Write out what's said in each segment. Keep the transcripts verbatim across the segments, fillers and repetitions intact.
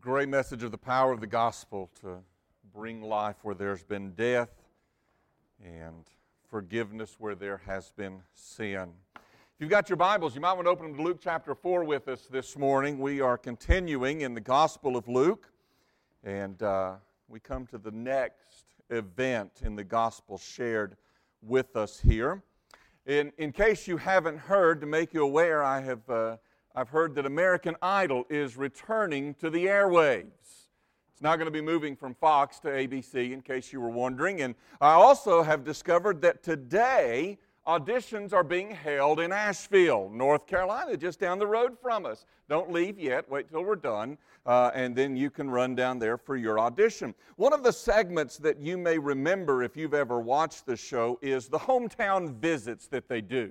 Great message of the power of the gospel to bring life where there's been death and forgiveness where there has been sin. If you've got your Bibles, you might want to open them to Luke chapter four with us this morning. We are continuing in the Gospel of Luke, and uh, we come to the next event in the gospel shared with us here. In, in case you haven't heard, to make you aware, I have... Uh, I've heard that American Idol is returning to the airwaves. It's not going to be moving from Fox to A B C, in case you were wondering. And I also have discovered that today auditions are being held in Asheville, North Carolina, just down the road from us. Don't leave yet. Wait till we're done, uh, and then you can run down there for your audition. One of the segments that you may remember if you've ever watched the show is the hometown visits that they do,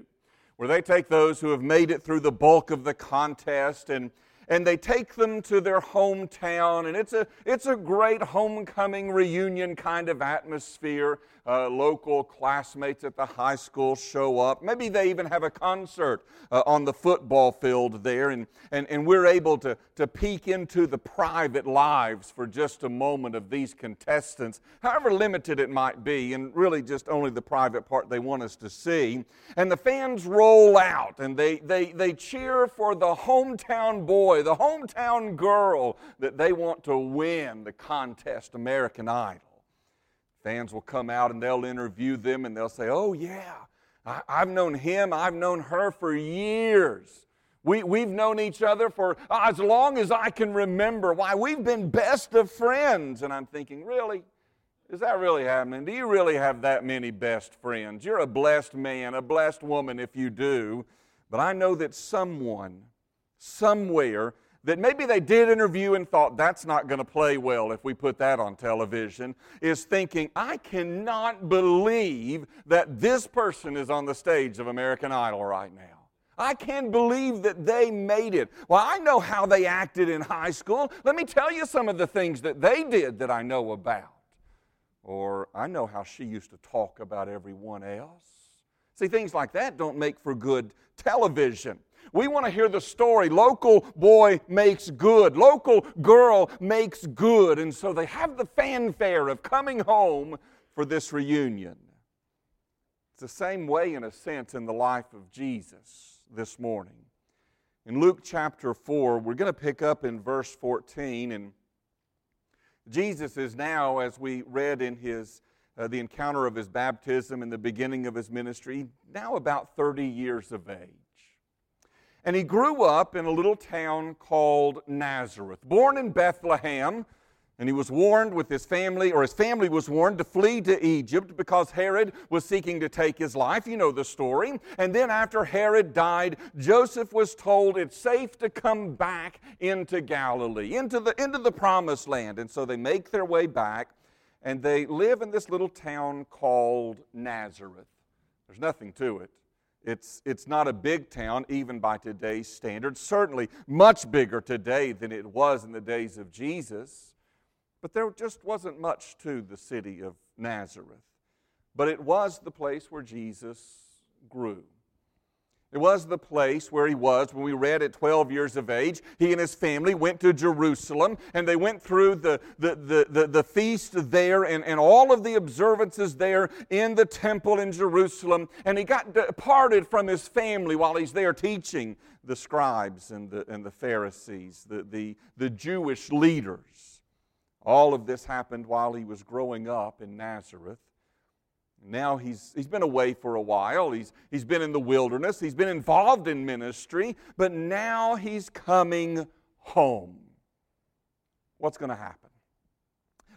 where they take those who have made it through the bulk of the contest and, and they take them to their hometown. And it's a, it's a great homecoming reunion kind of atmosphere. Uh, local classmates at the high school show up. Maybe they even have a concert uh, on the football field there. And, and, and we're able to, to peek into the private lives for just a moment of these contestants, however limited it might be, and really just only the private part they want us to see. And the fans roll out and they, they, they cheer for the hometown boy, the hometown girl that they want to win the contest, American Idol. Fans will come out and they'll interview them and they'll say, oh yeah, I, I've known him, I've known her for years. We, we've known each other for uh, as long as I can remember. Why, we've been best of friends. And I'm thinking, really? Is that really happening? Do you really have that many best friends? You're a blessed man, a blessed woman if you do. But I know that someone, somewhere, that maybe they did interview and thought, that's not going to play well if we put that on television, is thinking, I cannot believe that this person is on the stage of American Idol right now. I can't believe that they made it. Well, I know how they acted in high school. Let me tell you some of the things that they did that I know about. Or, I know how she used to talk about everyone else. See, things like that don't make for good television. We want to hear the story. Local boy makes good. Local girl makes good. And so they have the fanfare of coming home for this reunion. It's the same way, in a sense, in the life of Jesus this morning. In Luke chapter four, we're going to pick up in verse fourteen. And Jesus is now, as we read in his uh, the encounter of his baptism and the beginning of his ministry, now about thirty years of age. And he grew up in a little town called Nazareth, born in Bethlehem, and he was warned with his family, or his family was warned to flee to Egypt because Herod was seeking to take his life. You know the story. And then after Herod died, Joseph was told it's safe to come back into Galilee, into the, into the promised land. And so they make their way back, and they live in this little town called Nazareth. There's nothing to it. It's, it's not a big town, even by today's standards. Certainly much bigger today than it was in the days of Jesus. But there just wasn't much to the city of Nazareth. But it was the place where Jesus grew. It was the place where he was when we read at twelve years of age. He and his family went to Jerusalem, and they went through the, the, the, the, the feast there and, and all of the observances there in the temple in Jerusalem. And he got departed from his family while he's there teaching the scribes and the, and the Pharisees, the, the, the Jewish leaders. All of this happened while he was growing up in Nazareth. Now he's he's been away for a while. He's he's been in the wilderness. He's been involved in ministry, but now he's coming home. What's going to happen?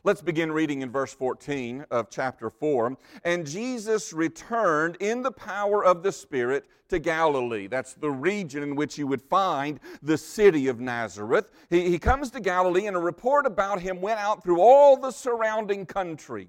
Let's begin reading in verse fourteen of chapter four. And Jesus returned in the power of the Spirit to Galilee. That's the region in which you would find the city of Nazareth. He, he comes to Galilee, and a report about him went out through all the surrounding country.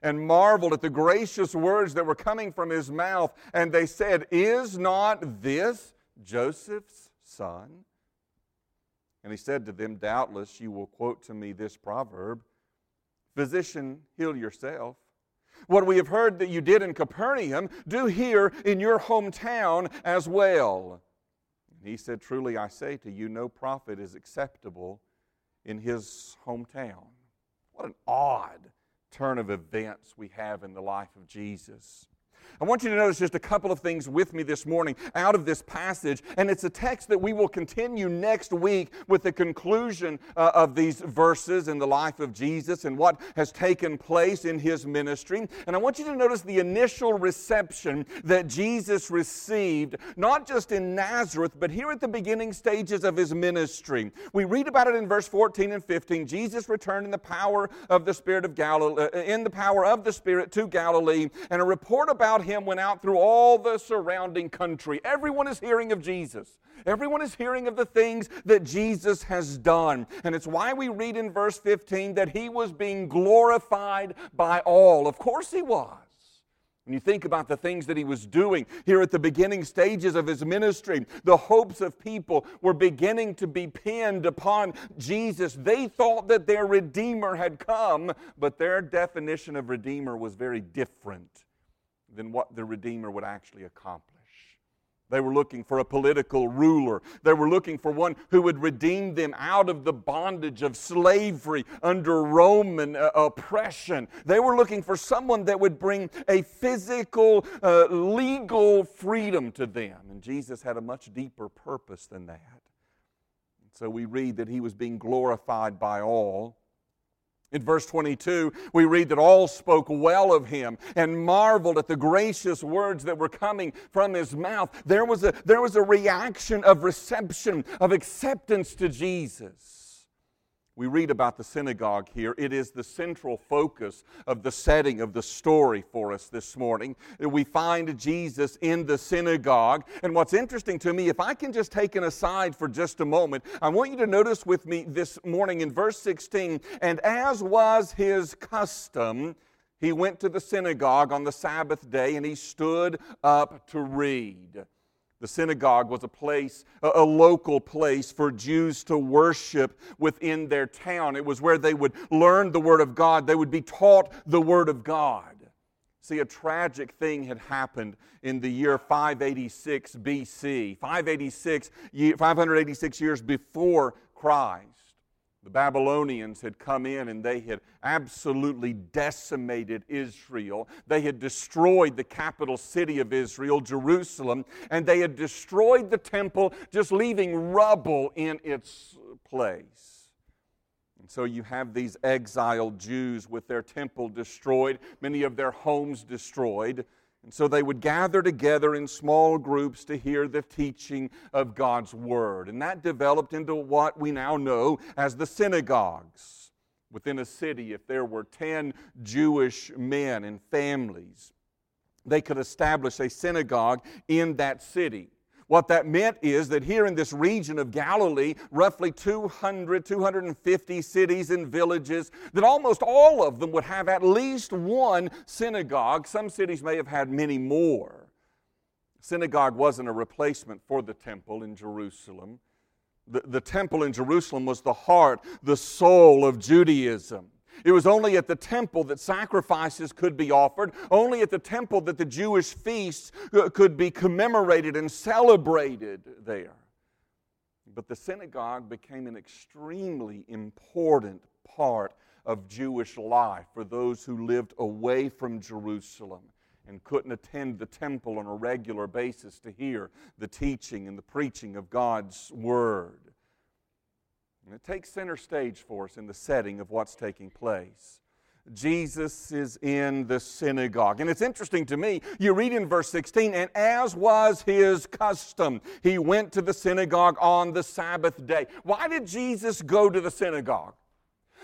and marveled at the gracious words that were coming from his mouth. And they said, "Is not this Joseph's son?" And he said to them, "Doubtless you will quote to me this proverb, 'Physician, heal yourself. What we have heard that you did in Capernaum, do here in your hometown as well.'" And he said, "Truly I say to you, no prophet is acceptable in his hometown." What an odd turn of events we have in the life of Jesus. I want you to notice just a couple of things with me this morning out of this passage, and it's a text that we will continue next week with the conclusion uh, of these verses in the life of Jesus and what has taken place in his ministry. And I want you to notice the initial reception that Jesus received, not just in Nazareth, but here at the beginning stages of his ministry. We read about it in verse fourteen and fifteen. Jesus returned in the power of the Spirit of Galilee, in the power of the Spirit to Galilee, and a report about him went out through all the surrounding country. Everyone is hearing of Jesus. Everyone is hearing of the things that Jesus has done. And it's why we read in verse fifteen that he was being glorified by all. Of course he was. When you think about the things that he was doing here at the beginning stages of his ministry, the hopes of people were beginning to be pinned upon Jesus. They thought that their Redeemer had come, but their definition of Redeemer was very different than what the Redeemer would actually accomplish. They were looking for a political ruler. They were looking for one who would redeem them out of the bondage of slavery under Roman uh, oppression. They were looking for someone that would bring a physical, uh, legal freedom to them. And Jesus had a much deeper purpose than that. And so we read that he was being glorified by all. In verse twenty-two, we read that all spoke well of him and marveled at the gracious words that were coming from his mouth. There was a, there was a reaction of reception, of acceptance to Jesus. We read about the synagogue here. It is the central focus of the setting of the story for us this morning. We find Jesus in the synagogue. And what's interesting to me, if I can just take an aside for just a moment, I want you to notice with me this morning in verse sixteen, "And as was his custom, he went to the synagogue on the Sabbath day, and he stood up to read." The synagogue was a place, a local place for Jews to worship within their town. It was where they would learn the Word of God. They would be taught the Word of God. See, a tragic thing had happened in the year five eighty-six B C, five eighty-six, five eighty-six years before Christ. The Babylonians had come in and they had absolutely decimated Israel. They had destroyed the capital city of Israel, Jerusalem, and they had destroyed the temple, just leaving rubble in its place. And so you have these exiled Jews with their temple destroyed, many of their homes destroyed. And so they would gather together in small groups to hear the teaching of God's Word. And that developed into what we now know as the synagogues. Within a city, if there were ten Jewish men and families, they could establish a synagogue in that city. What that meant is that here in this region of Galilee, roughly two hundred, two hundred fifty cities and villages, that almost all of them would have at least one synagogue. Some cities may have had many more. Synagogue wasn't a replacement for the temple in Jerusalem. The, the temple in Jerusalem was the heart, the soul of Judaism. It was only at the temple that sacrifices could be offered, only at the temple that the Jewish feasts could be commemorated and celebrated there. But the synagogue became an extremely important part of Jewish life for those who lived away from Jerusalem and couldn't attend the temple on a regular basis to hear the teaching and the preaching of God's Word. And it takes center stage for us in the setting of what's taking place. Jesus is in the synagogue. And it's interesting to me, you read in verse sixteen, and as was his custom, he went to the synagogue on the Sabbath day. Why did Jesus go to the synagogue?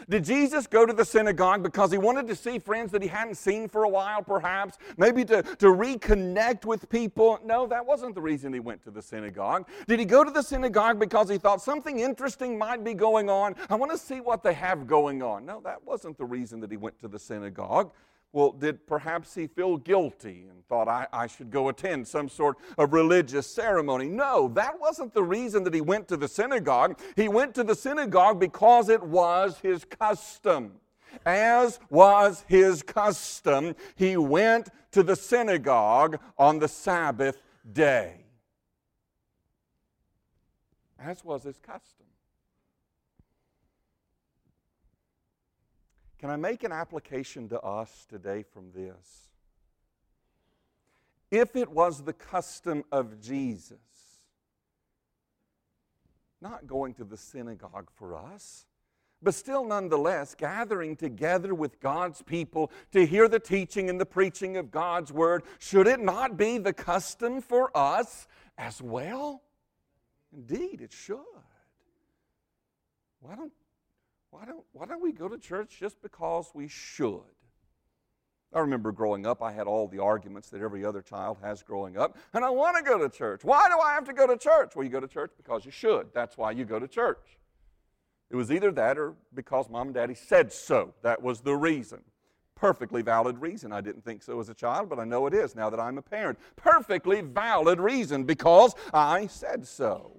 Did Jesus go to the synagogue because he wanted to see friends that he hadn't seen for a while, perhaps? Maybe to, to reconnect with people? No, that wasn't the reason he went to the synagogue. Did he go to the synagogue because he thought something interesting might be going on? I want to see what they have going on. No, that wasn't the reason that he went to the synagogue. Well, did perhaps he feel guilty and thought, I, I should go attend some sort of religious ceremony? No, that wasn't the reason that he went to the synagogue. He went to the synagogue because it was his custom. As was his custom, he went to the synagogue on the Sabbath day. As was his custom. Can I make an application to us today from this? If it was the custom of Jesus, not going to the synagogue for us, but still nonetheless gathering together with God's people to hear the teaching and the preaching of God's Word, should it not be the custom for us as well? Indeed, it should. Why don't Why don't, why don't we go to church just because we should? I remember growing up, I had all the arguments that every other child has growing up, and I want to go to church. Why do I have to go to church? Well, you go to church because you should. That's why you go to church. It was either that or because mom and daddy said so. That was the reason. Perfectly valid reason. I didn't think so as a child, but I know it is now that I'm a parent. Perfectly valid reason because I said so.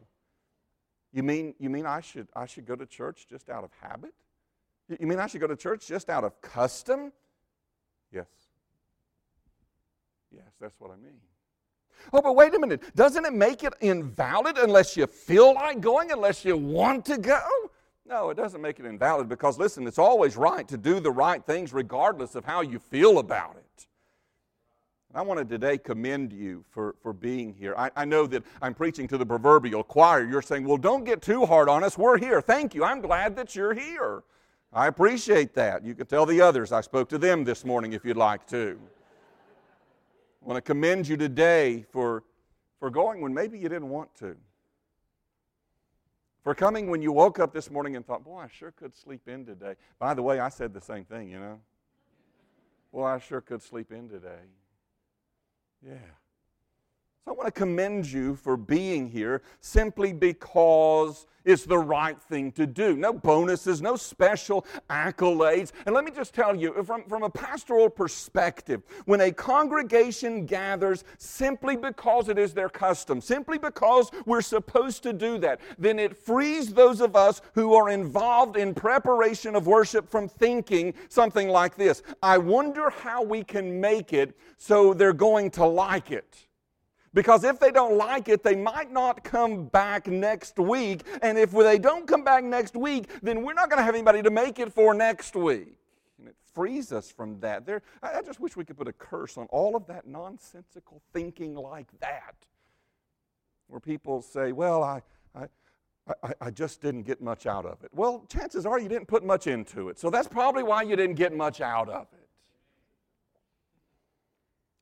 You mean you mean I should I should go to church just out of habit? You mean I should go to church just out of custom? Yes. Yes, that's what I mean. Oh, but wait a minute. Doesn't it make it invalid unless you feel like going, unless you want to go? No, it doesn't make it invalid because, listen, it's always right to do the right things regardless of how you feel about it. I want to today commend you for, for being here. I, I know that I'm preaching to the proverbial choir. You're saying, well, don't get too hard on us. We're here. Thank you. I'm glad that you're here. I appreciate that. You can tell the others I spoke to them this morning if you'd like to. I want to commend you today for, for going when maybe you didn't want to. For coming when you woke up this morning and thought, boy, I sure could sleep in today. By the way, I said the same thing, you know. Well, I sure could sleep in today. Yeah. So I want to commend you for being here simply because it's the right thing to do. No bonuses, no special accolades. And let me just tell you, from, from a pastoral perspective, when a congregation gathers simply because it is their custom, simply because we're supposed to do that, then it frees those of us who are involved in preparation of worship from thinking something like this: I wonder how we can make it so they're going to like it. Because if they don't like it, they might not come back next week. And if they don't come back next week, then we're not going to have anybody to make it for next week. And it frees us from that. There, I just wish we could put a curse on all of that nonsensical thinking like that. Where people say, well, I, I, I, I just didn't get much out of it. Well, chances are you didn't put much into it. So that's probably why you didn't get much out of it.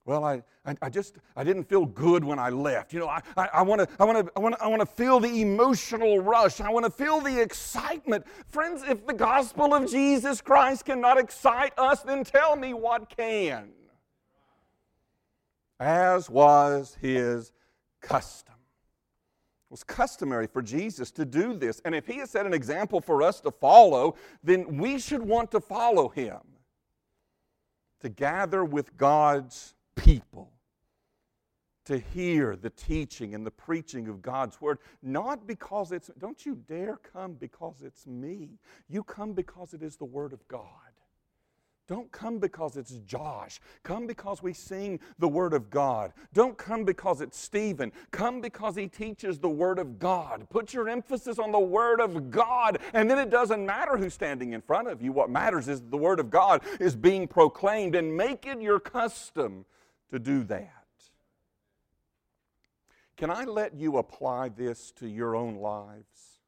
Well, I, I, I just I didn't feel good when I left. You know, I I want to I want to I want I want to feel the emotional rush. I want to feel the excitement, friends. If the gospel of Jesus Christ cannot excite us, then tell me what can. As was his custom. It was customary for Jesus to do this, and if he has set an example for us to follow, then we should want to follow him. To gather with God's people to hear the teaching and the preaching of God's Word, not because it's, don't you dare come because it's me. You come because it is the Word of God. Don't come because it's Josh. Come because we sing the Word of God. Don't come because it's Stephen. Come because he teaches the Word of God. Put your emphasis on the Word of God, and then it doesn't matter who's standing in front of you. What matters is the Word of God is being proclaimed, and make it your custom to do that. Can I let you apply this to your own lives?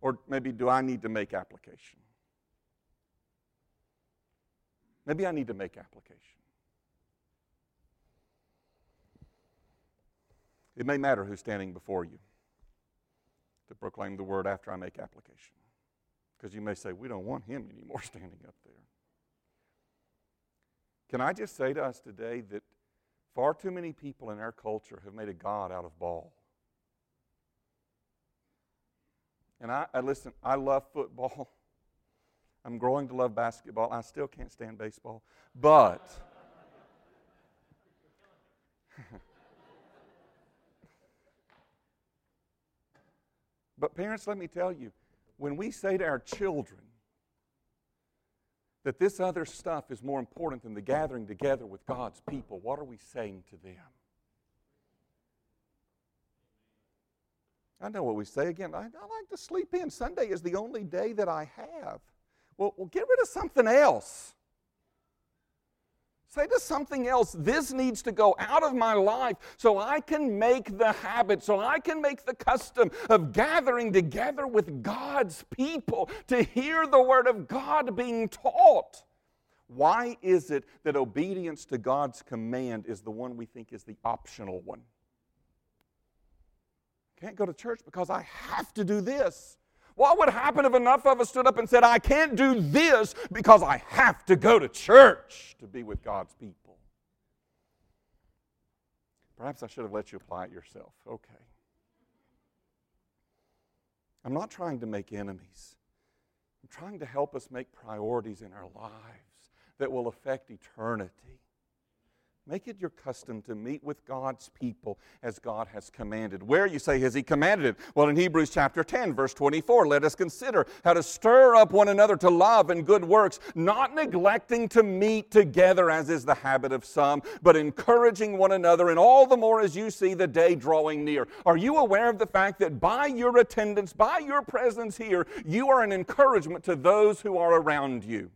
Or maybe do I need to make application? Maybe I need to make application. It may matter who's standing before you to proclaim the word after I make application. Because you may say, we don't want him anymore standing up there. Can I just say to us today that far too many people in our culture have made a god out of ball. And I, I listen, I love football. I'm growing to love basketball. I still can't stand baseball. But But parents, let me tell you, when we say to our children that this other stuff is more important than the gathering together with God's people, what are we saying to them? I know what we say. Again, I, I like to sleep in. Sunday is the only day that I have. Well, well, get rid of something else. Say to something else, this needs to go out of my life so I can make the habit, so I can make the custom of gathering together with God's people to hear the Word of God being taught. Why is it that obedience to God's command is the one we think is the optional one? Can't go to church because I have to do this. What would happen if enough of us stood up and said, I can't do this because I have to go to church to be with God's people? Perhaps I should have let you apply it yourself. Okay. I'm not trying to make enemies. I'm trying to help us make priorities in our lives that will affect eternity. Make it your custom to meet with God's people as God has commanded. Where, you say, has He commanded it? Well, in Hebrews chapter ten, verse twenty-four, let us consider how to stir up one another to love and good works, not neglecting to meet together as is the habit of some, but encouraging one another, and all the more as you see the day drawing near. Are you aware of the fact that by your attendance, by your presence here, you are an encouragement to those who are around you?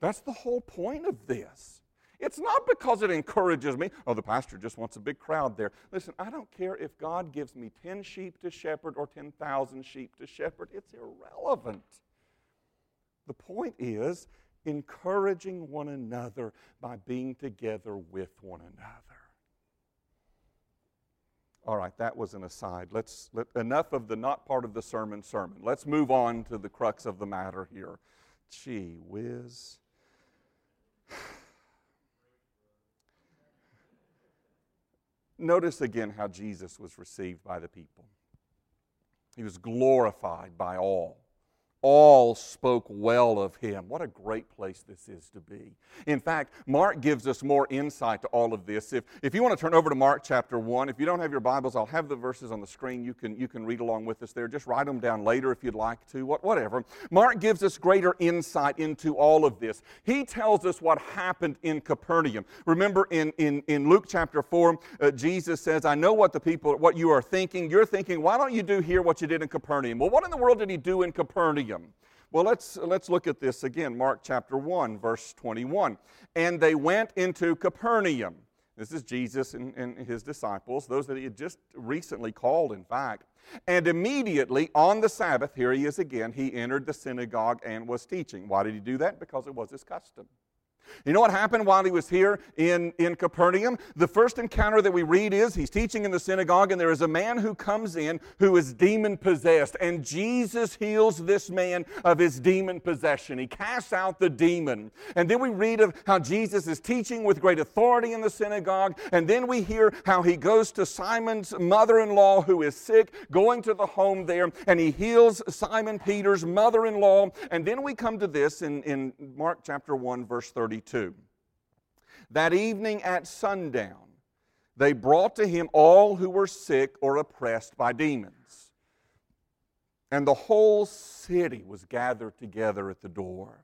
That's the whole point of this. It's not because it encourages me. Oh, the pastor just wants a big crowd there. Listen, I don't care if God gives me ten sheep to shepherd or ten thousand sheep to shepherd. It's irrelevant. The point is encouraging one another by being together with one another. All right, that was an aside. Let's let, enough of the not part of the sermon sermon. Let's move on to the crux of the matter here. Gee whiz. Notice again how Jesus was received by the people. He was glorified by all. All spoke well of Him. What a great place this is to be. In fact, Mark gives us more insight to all of this. If, if you want to turn over to Mark chapter one, if you don't have your Bibles, I'll have the verses on the screen. You can, you can read along with us there. Just write them down later if you'd like to, what, whatever. Mark gives us greater insight into all of this. He tells us what happened in Capernaum. Remember in, in, in Luke chapter four, uh, Jesus says, I know what the people, what you are thinking. You're thinking, why don't you do here what you did in Capernaum? Well, what in the world did He do in Capernaum? Well, let's, let's look at this again. Mark chapter one, verse twenty-one. And they went into Capernaum. This is Jesus and, and His disciples, those that He had just recently called, in fact. And immediately on the Sabbath, here He is again, He entered the synagogue and was teaching. Why did He do that? Because it was His custom. You know what happened while He was here in, in Capernaum? The first encounter that we read is He's teaching in the synagogue, and there is a man who comes in who is demon-possessed, and Jesus heals this man of his demon possession. He casts out the demon. And then we read of how Jesus is teaching with great authority in the synagogue, and then we hear how He goes to Simon's mother-in-law who is sick, going to the home there, and He heals Simon Peter's mother-in-law. And then we come to this in, in Mark chapter one, verse thirty. That evening at sundown, they brought to Him all who were sick or oppressed by demons. And the whole city was gathered together at the door.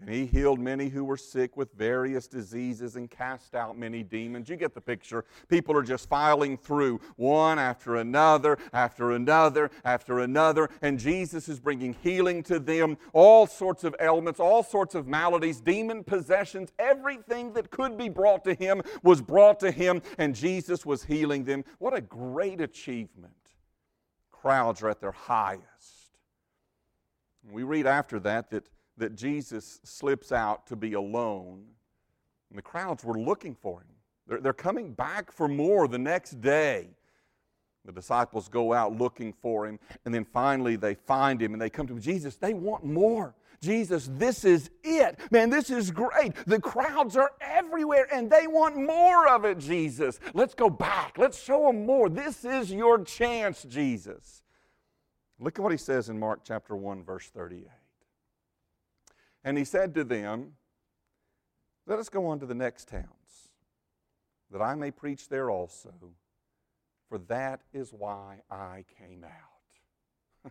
And He healed many who were sick with various diseases and cast out many demons. You get the picture. People are just filing through one after another, after another, after another. And Jesus is bringing healing to them. All sorts of ailments, all sorts of maladies, demon possessions. Everything that could be brought to Him was brought to Him. And Jesus was healing them. What a great achievement. Crowds are at their highest. We read after that that that Jesus slips out to be alone, and the crowds were looking for him. They're, they're coming back for more the next day. The disciples go out looking for him, and then finally they find him, and they come to him. Jesus, they want more. Jesus, this is it. Man, this is great. The crowds are everywhere, and they want more of it, Jesus. Let's go back. Let's show them more. This is your chance, Jesus. Look at what he says in Mark chapter one, verse thirty-eight. And he said to them, let us go on to the next towns, that I may preach there also, for that is why I came out.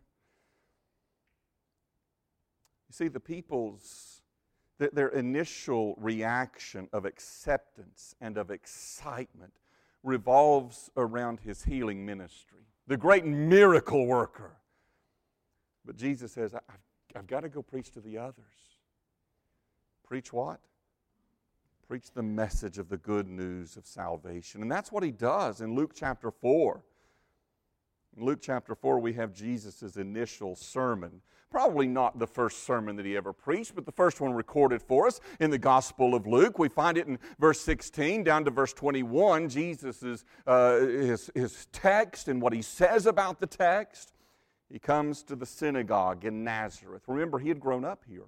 You see, the people's, their initial reaction of acceptance and of excitement revolves around his healing ministry, the great miracle worker. But Jesus says, I've, I've got to go preach to the others. Preach what? Preach the message of the good news of salvation. And that's what he does in Luke chapter four. In Luke chapter four, we have Jesus' initial sermon. Probably not the first sermon that he ever preached, but the first one recorded for us in the Gospel of Luke. We find it in verse sixteen down to verse twenty-one, Jesus' uh, his, his text and what he says about the text. He comes to the synagogue in Nazareth. Remember, he had grown up here.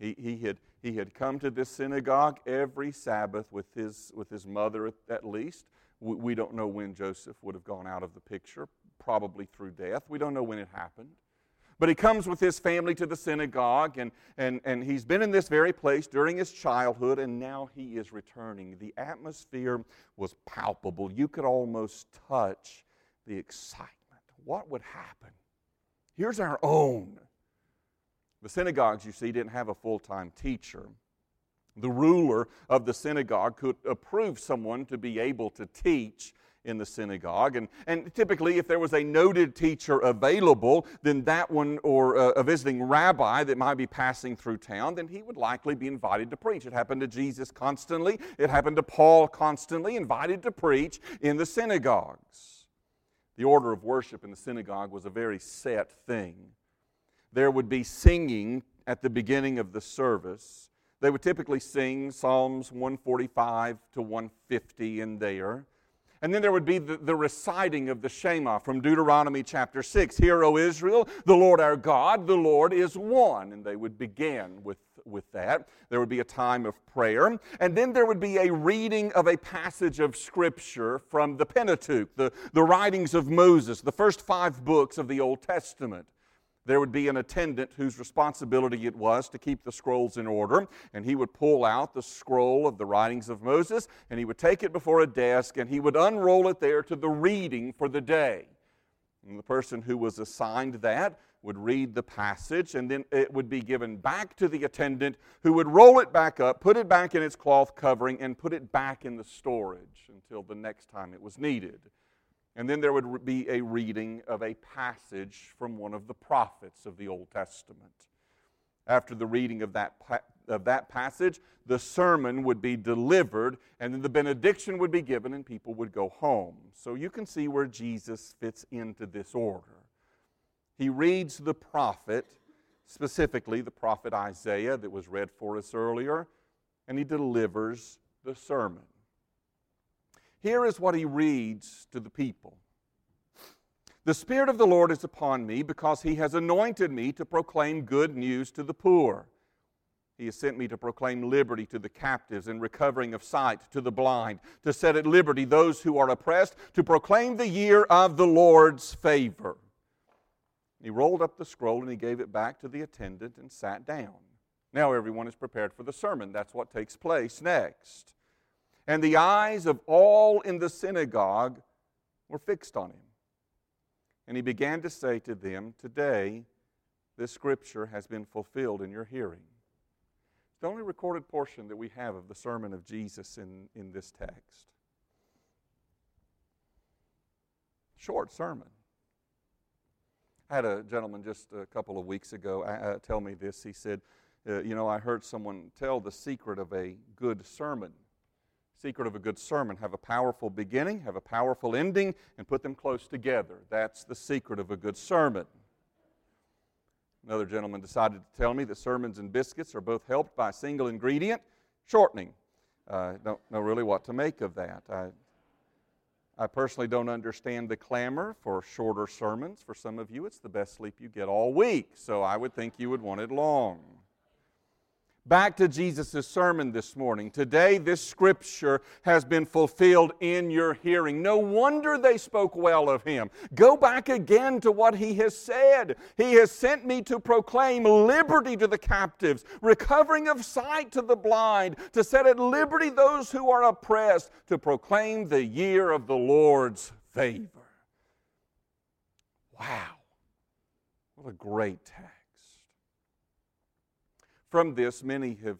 He, he, had, he had come to this synagogue every Sabbath with his, with his mother at, at least. We, we don't know when Joseph would have gone out of the picture, probably through death. We don't know when it happened. But he comes with his family to the synagogue, and, and, and he's been in this very place during his childhood, and now he is returning. The atmosphere was palpable. You could almost touch the excitement. What would happen? Here's our own. The synagogues, you see, didn't have a full-time teacher. The ruler of the synagogue could approve someone to be able to teach in the synagogue. And, and typically, if there was a noted teacher available, then that one, or a, a visiting rabbi that might be passing through town, then he would likely be invited to preach. It happened to Jesus constantly. It happened to Paul constantly, invited to preach in the synagogues. The order of worship in the synagogue was a very set thing. There would be singing at the beginning of the service. They would typically sing Psalms one forty-five to one fifty in there. And then there would be the, the reciting of the Shema from Deuteronomy chapter six. Hear, O Israel, the Lord our God, the Lord is one. And they would begin with, with that. There would be a time of prayer. And then there would be a reading of a passage of Scripture from the Pentateuch, the, the writings of Moses, the first five books of the Old Testament. There would be an attendant whose responsibility it was to keep the scrolls in order, and he would pull out the scroll of the writings of Moses, and he would take it before a desk, and he would unroll it there to the reading for the day. And the person who was assigned that would read the passage, and then it would be given back to the attendant, who would roll it back up, put it back in its cloth covering, and put it back in the storage until the next time it was needed. And then there would be a reading of a passage from one of the prophets of the Old Testament. After the reading of that, pa- of that passage, the sermon would be delivered, and then the benediction would be given, and people would go home. So you can see where Jesus fits into this order. He reads the prophet, specifically the prophet Isaiah that was read for us earlier, and he delivers the sermon. Here is what he reads to the people. The Spirit of the Lord is upon me because he has anointed me to proclaim good news to the poor. He has sent me to proclaim liberty to the captives and recovering of sight to the blind, to set at liberty those who are oppressed, to proclaim the year of the Lord's favor. He rolled up the scroll and he gave it back to the attendant and sat down. Now everyone is prepared for the sermon. That's what takes place next. And the eyes of all in the synagogue were fixed on him. And he began to say to them, today this scripture has been fulfilled in your hearing. It's the only recorded portion that we have of the sermon of Jesus in, in this text. Short sermon. I had a gentleman just a couple of weeks ago uh, tell me this. He said, uh, you know, I heard someone tell the secret of a good sermon. Secret of a good sermon, have a powerful beginning, have a powerful ending, and put them close together. That's the secret of a good sermon. Another gentleman decided to tell me that sermons and biscuits are both helped by a single ingredient, shortening. I uh, don't know really what to make of that. I, I personally don't understand the clamor for shorter sermons. For some of you, it's the best sleep you get all week, so I would think you would want it long. Back to Jesus' sermon this morning. Today, this scripture has been fulfilled in your hearing. No wonder they spoke well of him. Go back again to what he has said. He has sent me to proclaim liberty to the captives, recovering of sight to the blind, to set at liberty those who are oppressed, to proclaim the year of the Lord's favor. Wow. What a great text. From this, many have,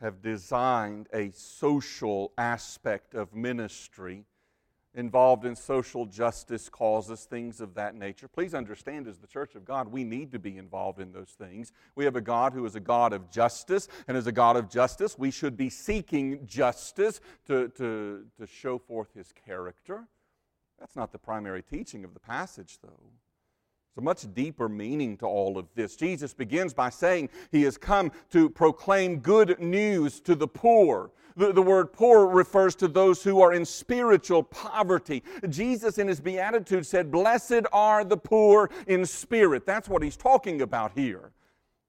have designed a social aspect of ministry involved in social justice causes, things of that nature. Please understand, as the Church of God, we need to be involved in those things. We have a God who is a God of justice, and as a God of justice, we should be seeking justice to, to, to show forth His character. That's not the primary teaching of the passage, though. There's a much deeper meaning to all of this. Jesus begins by saying he has come to proclaim good news to the poor. The, the word poor refers to those who are in spiritual poverty. Jesus in his Beatitude said, "Blessed are the poor in spirit." That's what he's talking about here.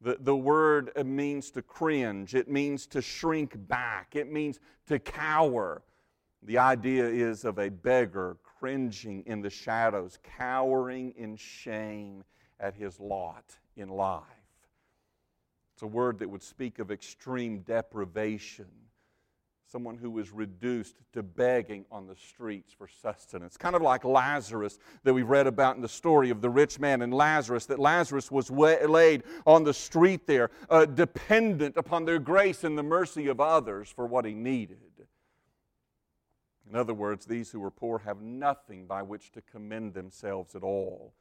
The, the word means to cringe. It means to shrink back. It means to cower. The idea is of a beggar cringing in the shadows, cowering in shame at his lot in life. It's a word that would speak of extreme deprivation, someone who was reduced to begging on the streets for sustenance. Kind of like Lazarus that we read about in the story of the rich man and Lazarus, that Lazarus was laid on the street there, uh, dependent upon their grace and the mercy of others for what he needed. In other words, these who are poor have nothing by which to commend themselves at all.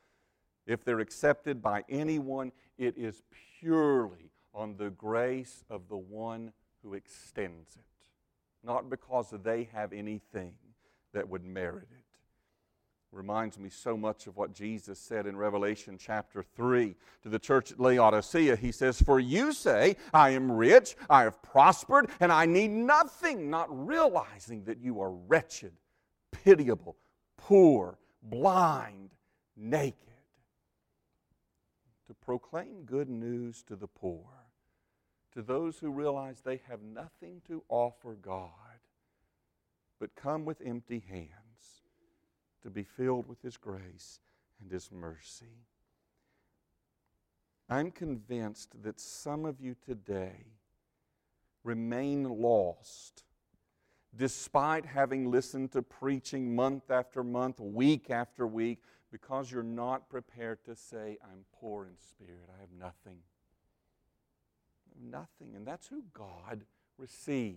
If they're accepted by anyone, it is purely on the grace of the one who extends it, not because they have anything that would merit it. Reminds me so much of what Jesus said in Revelation chapter three to the church at Laodicea. He says, "For you say, I am rich, I have prospered, and I need nothing, not realizing that you are wretched, pitiable, poor, blind, naked." To proclaim good news to the poor, to those who realize they have nothing to offer God, but come with empty hands, to be filled with His grace and His mercy. I'm convinced that some of you today remain lost despite having listened to preaching month after month, week after week, because you're not prepared to say, "I'm poor in spirit, I have nothing." Nothing, and that's who God receives.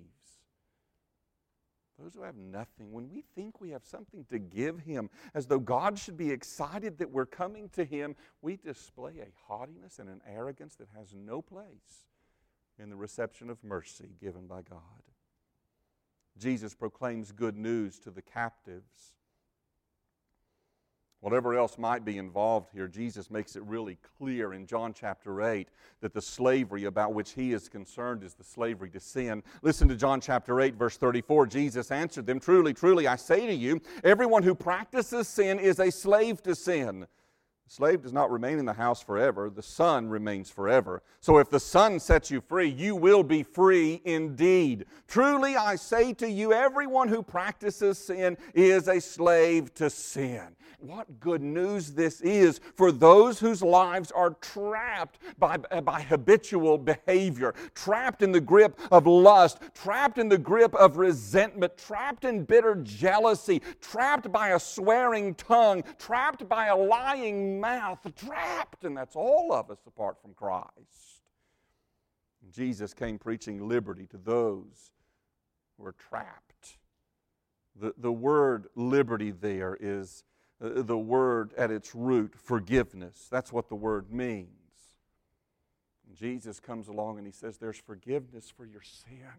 Those who have nothing, when we think we have something to give Him, as though God should be excited that we're coming to Him, we display a haughtiness and an arrogance that has no place in the reception of mercy given by God. Jesus proclaims good news to the captives. Whatever else might be involved here, Jesus makes it really clear in John chapter eight that the slavery about which He is concerned is the slavery to sin. Listen to John chapter eight, verse thirty-four. Jesus answered them, "Truly, truly, I say to you, everyone who practices sin is a slave to sin. The slave does not remain in the house forever. The Son remains forever. So if the Son sets you free, you will be free indeed. Truly, I say to you, everyone who practices sin is a slave to sin." What good news this is for those whose lives are trapped by, by habitual behavior, trapped in the grip of lust, trapped in the grip of resentment, trapped in bitter jealousy, trapped by a swearing tongue, trapped by a lying mouth, trapped, and that's all of us apart from Christ. Jesus came preaching liberty to those who are trapped. The, the word liberty there is uh, the word at its root, forgiveness. That's what the word means. And Jesus comes along and He says there's forgiveness for your sin.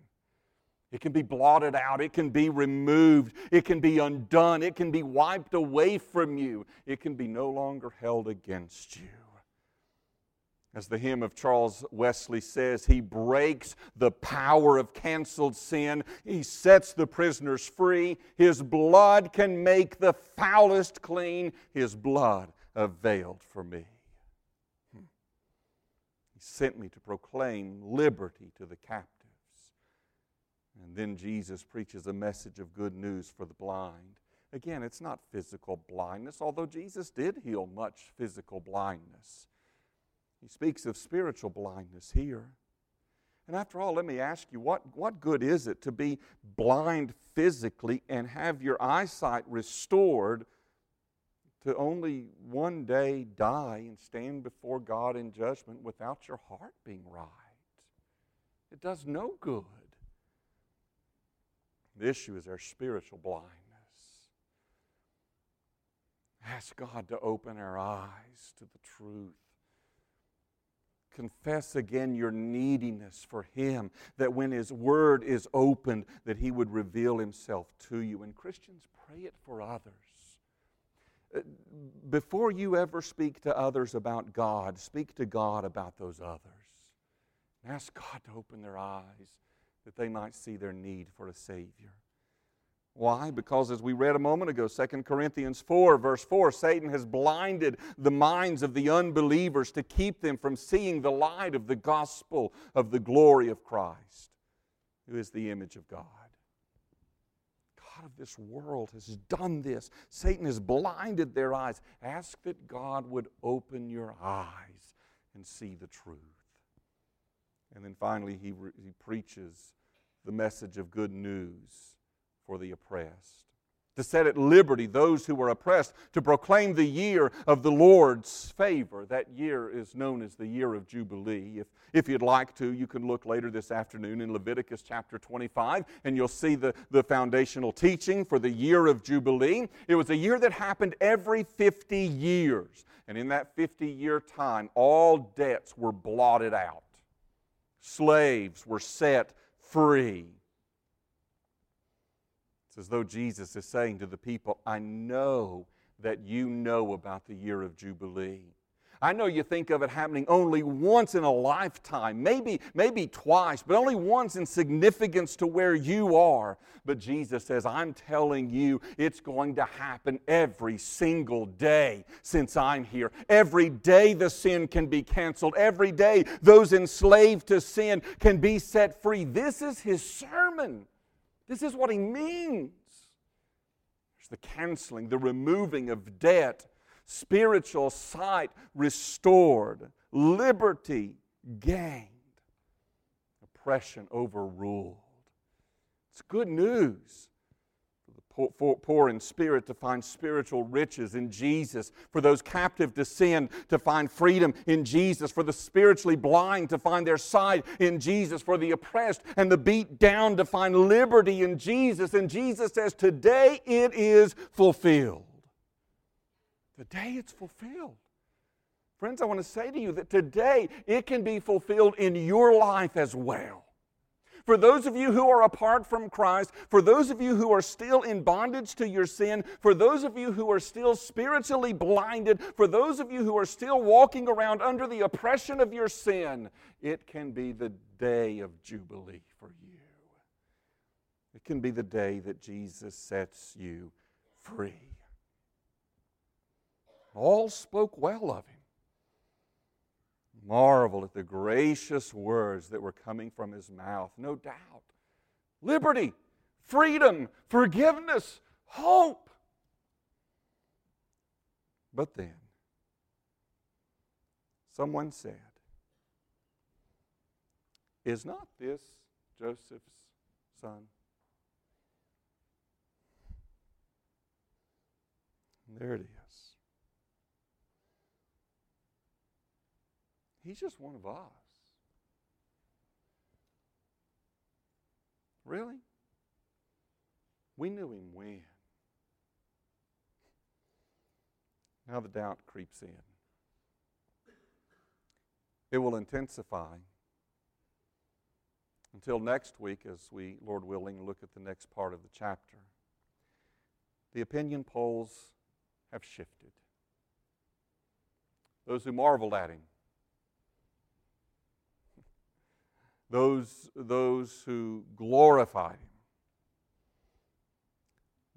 It can be blotted out. It can be removed. It can be undone. It can be wiped away from you. It can be no longer held against you. As the hymn of Charles Wesley says, He breaks the power of canceled sin. He sets the prisoners free. His blood can make the foulest clean. His blood availed for me. He sent me to proclaim liberty to the captives. And then Jesus preaches a message of good news for the blind. Again, it's not physical blindness, although Jesus did heal much physical blindness. He speaks of spiritual blindness here. And after all, let me ask you, what, what good is it to be blind physically and have your eyesight restored to only one day die and stand before God in judgment without your heart being right? It does no good. The issue is our spiritual blindness. Ask God to open our eyes to the truth. Confess again your neediness for Him, that when His Word is opened, that He would reveal Himself to you. And Christians, pray it for others. Before you ever speak to others about God, speak to God about those others. And ask God to open their eyes, that they might see their need for a Savior. Why? Because as we read a moment ago, Second Corinthians four, verse four, Satan has blinded the minds of the unbelievers to keep them from seeing the light of the gospel of the glory of Christ, who is the image of God. God of this world has done this. Satan has blinded their eyes. Ask that God would open your eyes and see the truth. And then finally, he, re- he preaches the message of good news for the oppressed, to set at liberty those who were oppressed, to proclaim the year of the Lord's favor. That year is known as the year of Jubilee. If, if you'd like to, you can look later this afternoon in Leviticus chapter twenty-five, and you'll see the, the foundational teaching for the year of Jubilee. It was a year that happened every fifty years, and in that fifty-year time, all debts were blotted out. Slaves were set free. It's as though Jesus is saying to the people, I know that you know about the year of Jubilee. I know you think of it happening only once in a lifetime, maybe, maybe twice, but only once in significance to where you are. But Jesus says, I'm telling you, it's going to happen every single day since I'm here. Every day the sin can be canceled. Every day those enslaved to sin can be set free. This is His sermon. This is what He means. There's the canceling, the removing of debt, spiritual sight restored, liberty gained, oppression overruled. It's good news for the poor in spirit to find spiritual riches in Jesus, for those captive to sin to find freedom in Jesus, for the spiritually blind to find their sight in Jesus, for the oppressed and the beat down to find liberty in Jesus. And Jesus says, today it is fulfilled. Today it's fulfilled. Friends, I want to say to you that today it can be fulfilled in your life as well. For those of you who are apart from Christ, for those of you who are still in bondage to your sin, for those of you who are still spiritually blinded, for those of you who are still walking around under the oppression of your sin, it can be the day of Jubilee for you. It can be the day that Jesus sets you free. All spoke well of Him. Marvel at the gracious words that were coming from His mouth. No doubt. Liberty, freedom, forgiveness, hope. But then, someone said, is not this Joseph's son? And there it is. He's just one of us. Really? We knew Him when. Now the doubt creeps in. It will intensify until next week as we, Lord willing, look at the next part of the chapter. The opinion polls have shifted. Those who marveled at Him those, those who glorified him.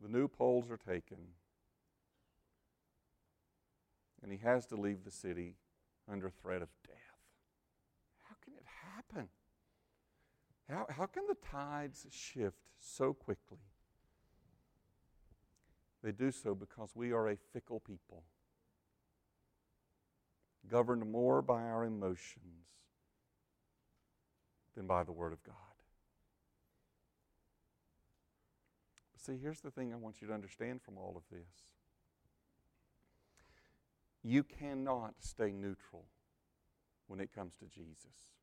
The new poles are taken, and he has to leave the city under threat of death. How can it happen? How, how can the tides shift so quickly? They do so because we are a fickle people, governed more by our emotions than by the Word of God. See, here's the thing I want you to understand from all of this. You cannot stay neutral when it comes to Jesus.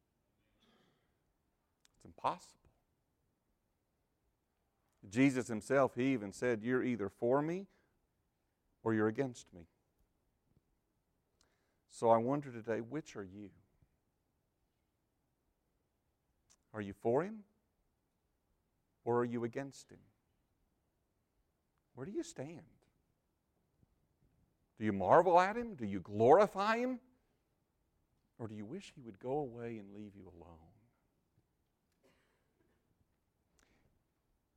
It's impossible. Jesus himself, he even said, you're either for me or you're against me. So I wonder today, which are you? Are you for him or are you against him? Where do you stand? Do you marvel at him? Do you glorify him? Or do you wish he would go away and leave you alone?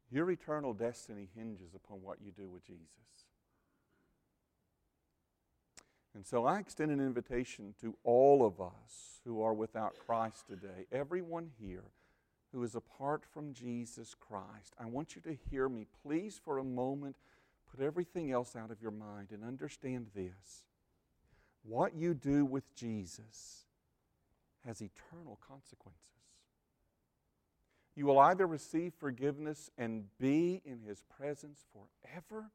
Your eternal destiny hinges upon what you do with Jesus. And so I extend an invitation to all of us who are without Christ today, everyone here who is apart from Jesus Christ. I want you to hear me. Please, for a moment, put everything else out of your mind and understand this. What you do with Jesus has eternal consequences. You will either receive forgiveness and be in his presence forever,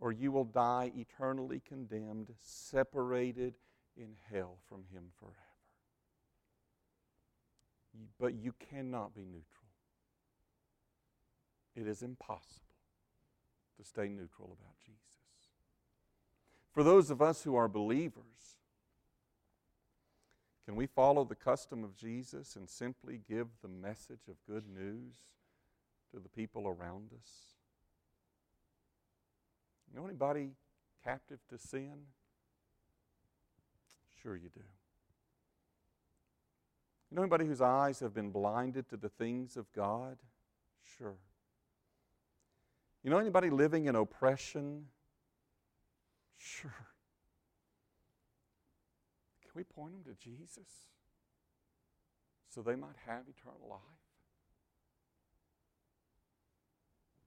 or you will die eternally condemned, separated in hell from him forever. But you cannot be neutral. It is impossible to stay neutral about Jesus. For those of us who are believers, can we follow the custom of Jesus and simply give the message of good news to the people around us? You know anybody captive to sin? Sure you do. You know anybody whose eyes have been blinded to the things of God? Sure. You know anybody living in oppression? Sure. Can we point them to Jesus so they might have eternal life?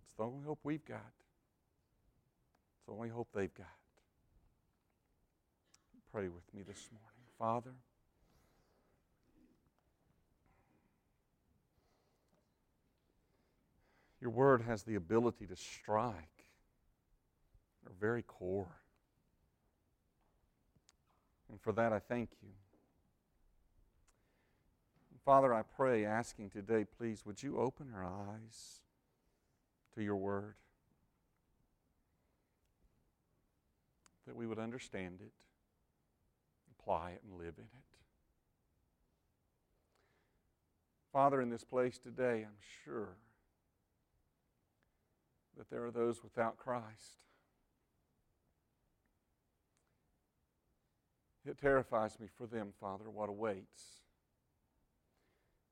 It's the only hope we've got. It's the only hope they've got. Pray with me this morning. Father, your word has the ability to strike our very core. And for that, I thank you. Father, I pray, asking today, please, would you open our eyes to your word, that we would understand it, apply it, and live in it. Father, in this place today, I'm sure that there are those without Christ. It terrifies me for them, Father, what awaits.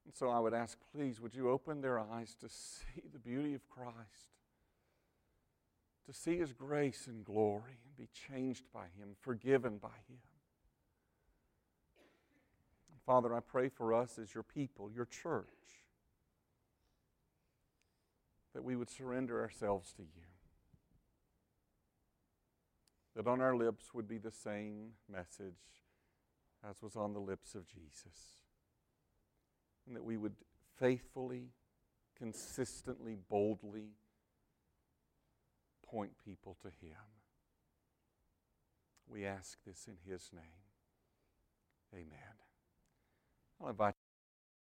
And so I would ask, please, would you open their eyes to see the beauty of Christ, to see his grace and glory, and be changed by him, forgiven by him. And Father, I pray for us as your people, your church, that we would surrender ourselves to you. That on our lips would be the same message as was on the lips of Jesus. And that we would faithfully, consistently, boldly point people to him. We ask this in his name. Amen. I'll invite